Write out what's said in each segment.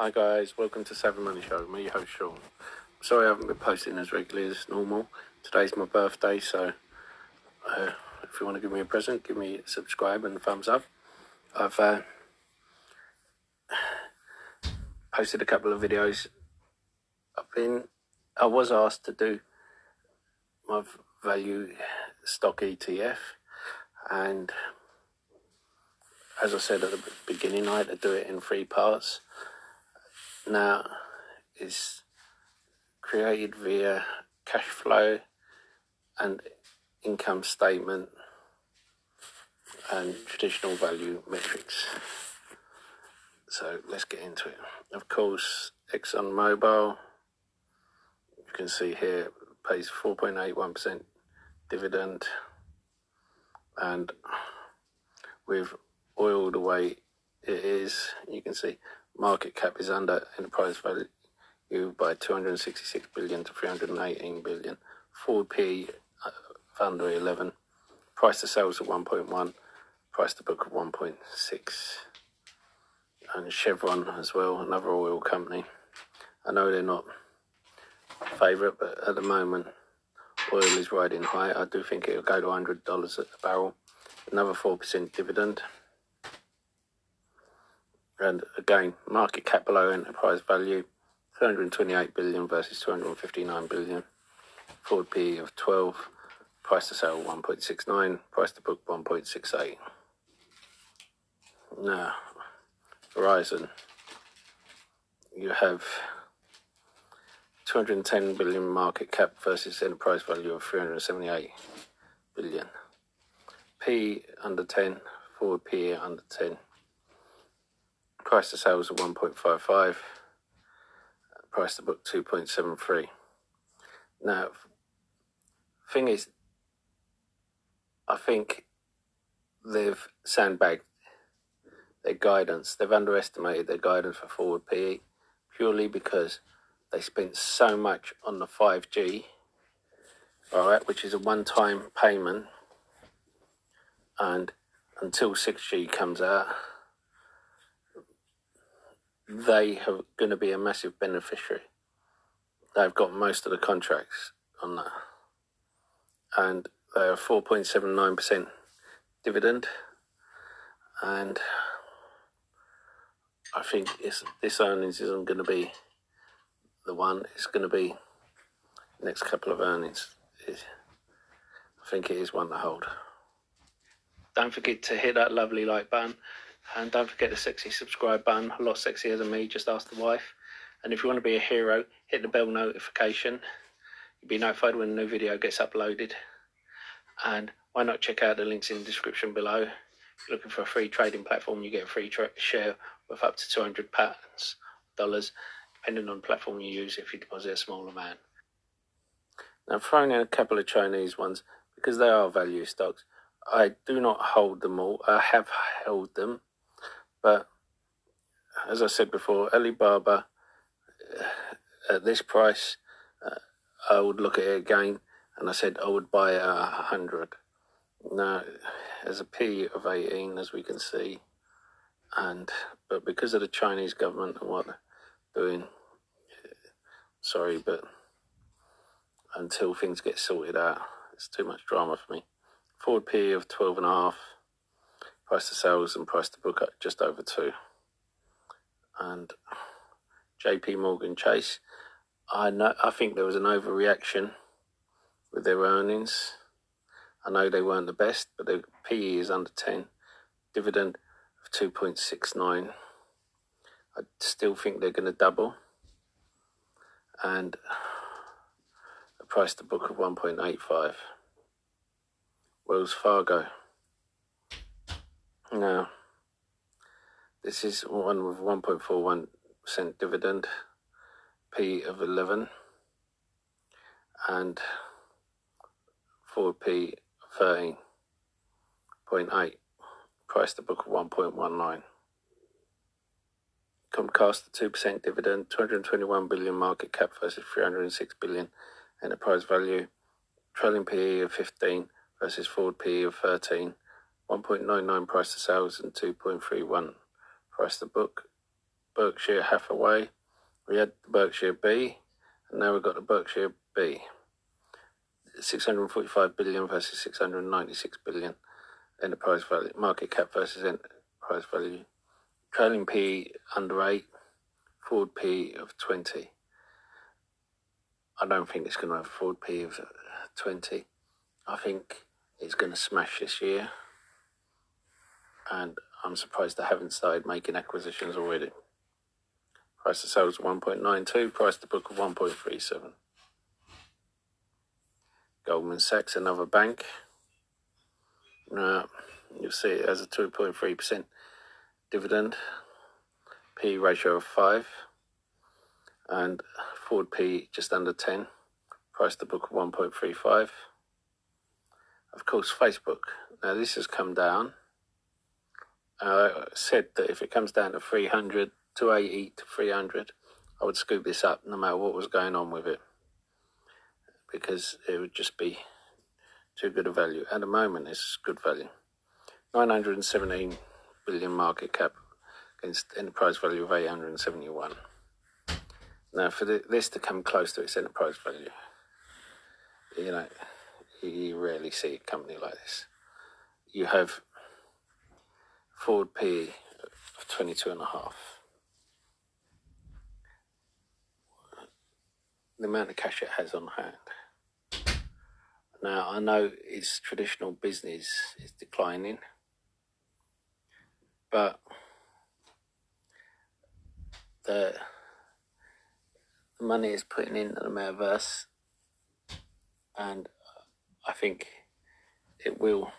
Hi guys, welcome to Savin' Money Show, me your host Sean. Sorry I haven't been posting as regularly as normal. Today's my birthday, so if you want to give me a present, give me a subscribe and a thumbs up. I've posted a couple of videos. I was asked to do my value stock ETF, and as I said at the beginning, I had to do it in three parts. Now, it's created via cash flow and income statement and traditional value metrics. So let's get into it. Of course, ExxonMobil, you can see here, pays 4.81% dividend, and with oil the way it is, you can see market cap is under enterprise value by 266 billion to 318 billion. Forward P of under 11. Price to sales at 1.1. Price to book of 1.6. And Chevron as well, another oil company. I know they're not favourite, but at the moment oil is riding high. I do think it'll go to $100 a barrel. Another 4% dividend. And again, market cap below enterprise value, 328 billion versus 259 billion. Forward PE of 12, price to sale 1.69, price to book 1.68. Now, Verizon, you have 210 billion market cap versus enterprise value of 378 billion. PE under 10, forward PE under 10. Price to sales of 1.55, price to book 2.73. Now, thing is, I think they've sandbagged their guidance. They've underestimated their guidance for forward PE purely because they spent so much on the 5G, all right, which is a one-time payment, and until 6G comes out, they are going to be a massive beneficiary. They've got most of the contracts on that. And they are 4.79% dividend. And I think this earnings isn't going to be the one. It's going to be the next couple of earnings. I think it is one to hold. Don't forget to hit that lovely like button. And don't forget the sexy subscribe button, a lot sexier than me, just ask the wife. And if you want to be a hero, hit the bell notification. You'll be notified when a new video gets uploaded. And why not check out the links in the description below. If you're looking for a free trading platform, you get a free share with up to $200, depending on the platform you use if you deposit a small amount. Now, I've thrown in a couple of Chinese ones because they are value stocks. I do not hold them all. I have held them. But as I said before, Alibaba, at this price, I would look at it again, and I said I would buy it at 100. Now, there's a P of 18, as we can see, but because of the Chinese government and what they're doing, sorry, but until things get sorted out, it's too much drama for me. Forward P of 12.5. Price to sales and price to book at just over 2. And JP Morgan Chase, I think there was an overreaction with their earnings. I know they weren't the best, but their PE is under 10. Dividend of 2.69. I still think they're going to double. And a price to book of 1.85. Wells Fargo. Now, this is one with 1.41% dividend, P of 11, and forward P of 13.8, price to book of 1.19. Comcast, a 2% dividend, 221 billion market cap versus 306 billion, enterprise value, trailing PE of 15 versus forward PE of 13. 1.99 price to sales and 2.31 price to book. Berkshire Hathaway, we had the Berkshire B, and now we've got the Berkshire B. 645 billion versus 696 billion enterprise value, market cap versus enterprise value. Trailing P under 8, forward P of 20. I don't think it's going to have a forward P of 20. I think it's going to smash this year. And I'm surprised they haven't started making acquisitions already. Price to sales 1.92, price to book of 1.37. Goldman Sachs, another bank. You'll see it has a 2.3% dividend, P ratio of 5, and forward P just under 10, price to book of 1.35. Of course, Facebook. Now this has come down. I said that if it comes down to 300, 280 to 300, I would scoop this up no matter what was going on with it, because it would just be too good a value. At the moment, it's good value. 917 billion market cap against enterprise value of 871. Now, for this to come close to its enterprise value, you know, you rarely see a company like this. You have forward PE of 22.5. The amount of cash it has on hand. Now, I know its traditional business is declining, but the money it's putting into the metaverse, and I think it will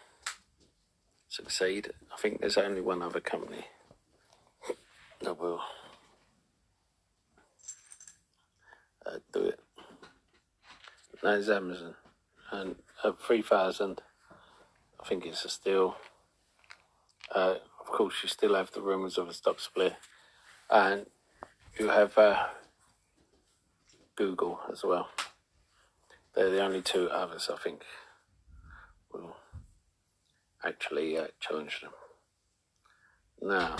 succeed. I think there's only one other company that will do it. That is Amazon, and at 3,000, I think it's a steal. Of course, you still have the rumours of a stock split, and you have Google as well. They're the only two others I think will actually challenge them. Now,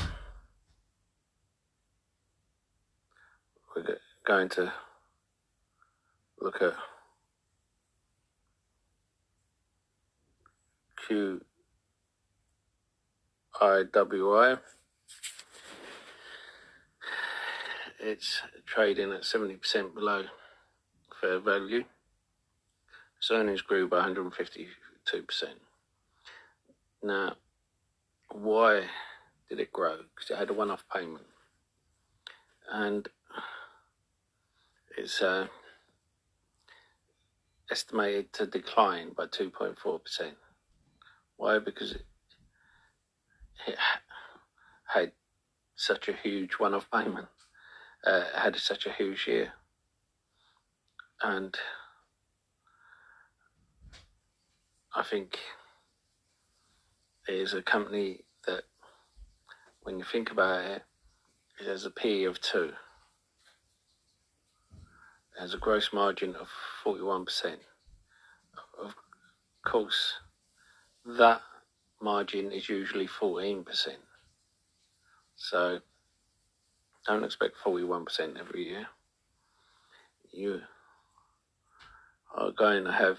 we're going to look at QIWI. It's trading at 70% below fair value. Its earnings grew by 152%. Now, why did it grow? Because it had a one-off payment. And it's estimated to decline by 2.4%. Why? Because it had such a huge one-off payment. It had such a huge year. And I think it is a company that, when you think about it, it has a PE of 2. It has a gross margin of 41%. Of course, that margin is usually 14%. So don't expect 41% every year. You are going to have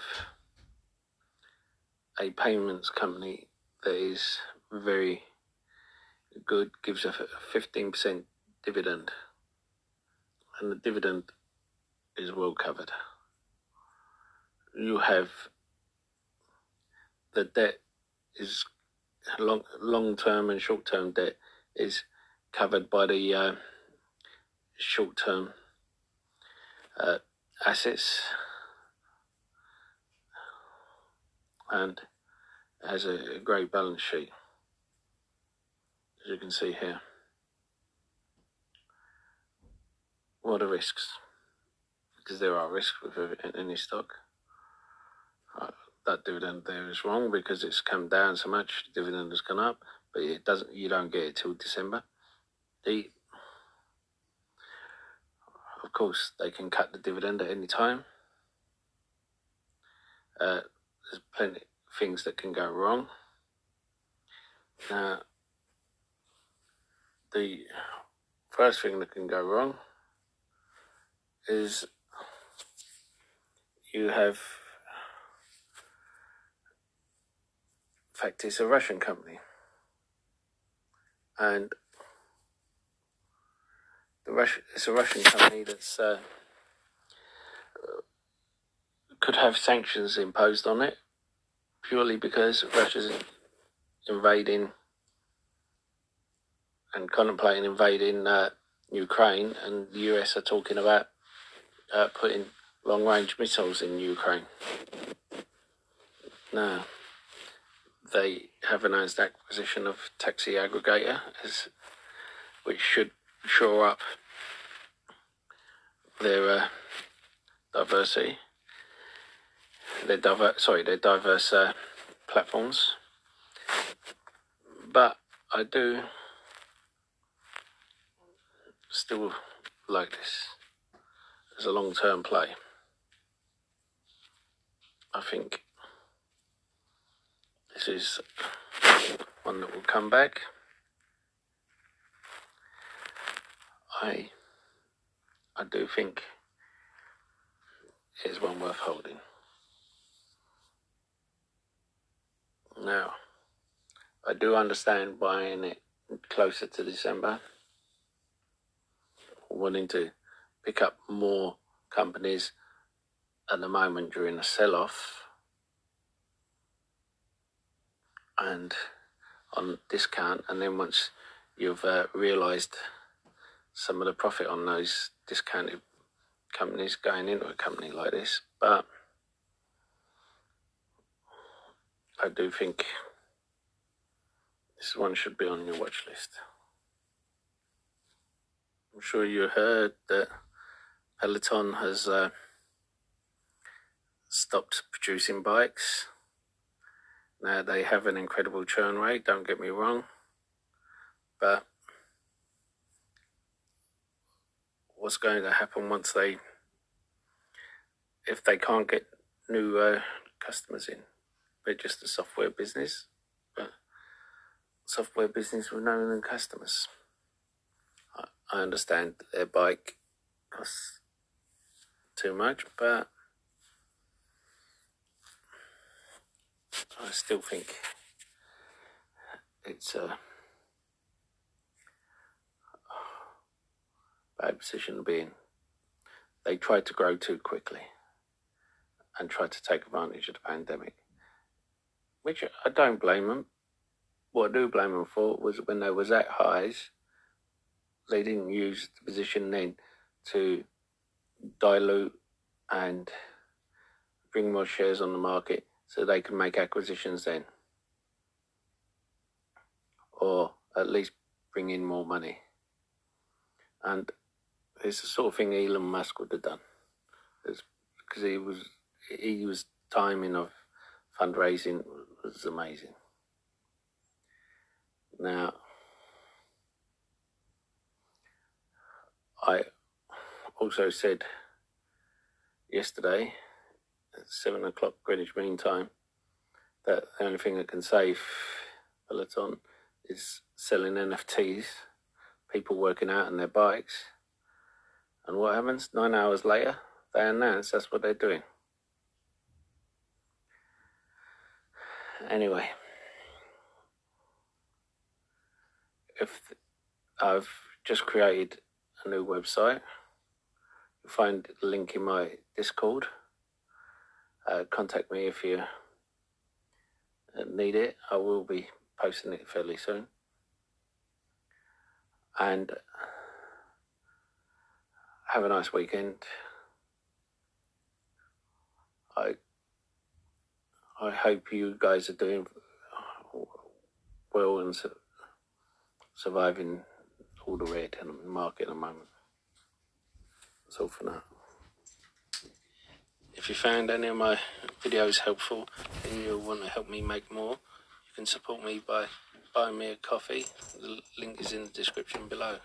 a payments company that is very good, gives a 15% dividend, and the dividend is well covered. You have the debt is long-term and short-term debt is covered by the short-term assets, and has a great balance sheet, as you can see here. What are risks? Because there are risks with any stock. That dividend there is wrong because it's come down so much. The dividend has gone up, but it doesn't. You don't get it till December. Of course, they can cut the dividend at any time. There's plenty things that can go wrong. Now, the First thing that can go wrong is you have, in fact, it's a Russian company, and it's a Russian company that's could have sanctions imposed on it purely because Russia's invading and contemplating invading Ukraine, and the US are talking about putting long-range missiles in Ukraine. Now, they have announced acquisition of taxi aggregator, which should shore up their diversity. Their diverse platforms. But I do still like this as a long-term play. I think this is one that will come back. I do think it's one worth holding. Now, I do understand buying it closer to December, wanting to pick up more companies at the moment during a sell-off and on discount, and then once you've realised some of the profit on those discounted companies going into a company like this. But I do think this one should be on your watch list. I'm sure you heard that Peloton has stopped producing bikes. Now, they have an incredible churn rate, don't get me wrong, but what's going to happen once if they can't get new customers in? They're just a software business, but software business with no new customers. I understand that their bike costs too much, but I still think it's a bad position to be in. They tried to grow too quickly and tried to take advantage of the pandemic, which I don't blame them. What I do blame them for was when they was at highs, they didn't use the position then to dilute and bring more shares on the market so they can make acquisitions then, or at least bring in more money. And it's the sort of thing Elon Musk would have done, because he was timing of fundraising was amazing. Now, I also said yesterday at 7 o'clock Greenwich Mean Time that the only thing that can save Peloton is selling NFTs, people working out on their bikes. And what happens? 9 hours later, they announce that's what they're doing. Anyway, I've just created a new website. You'll find the link in my Discord. Contact me if you need it. I will be posting it fairly soon. And have a nice weekend. I hope you guys are doing well and surviving all the red in the market at the moment. That's all for now. If you found any of my videos helpful and you'll want to help me make more, you can support me by buying me a coffee. The link is in the description below.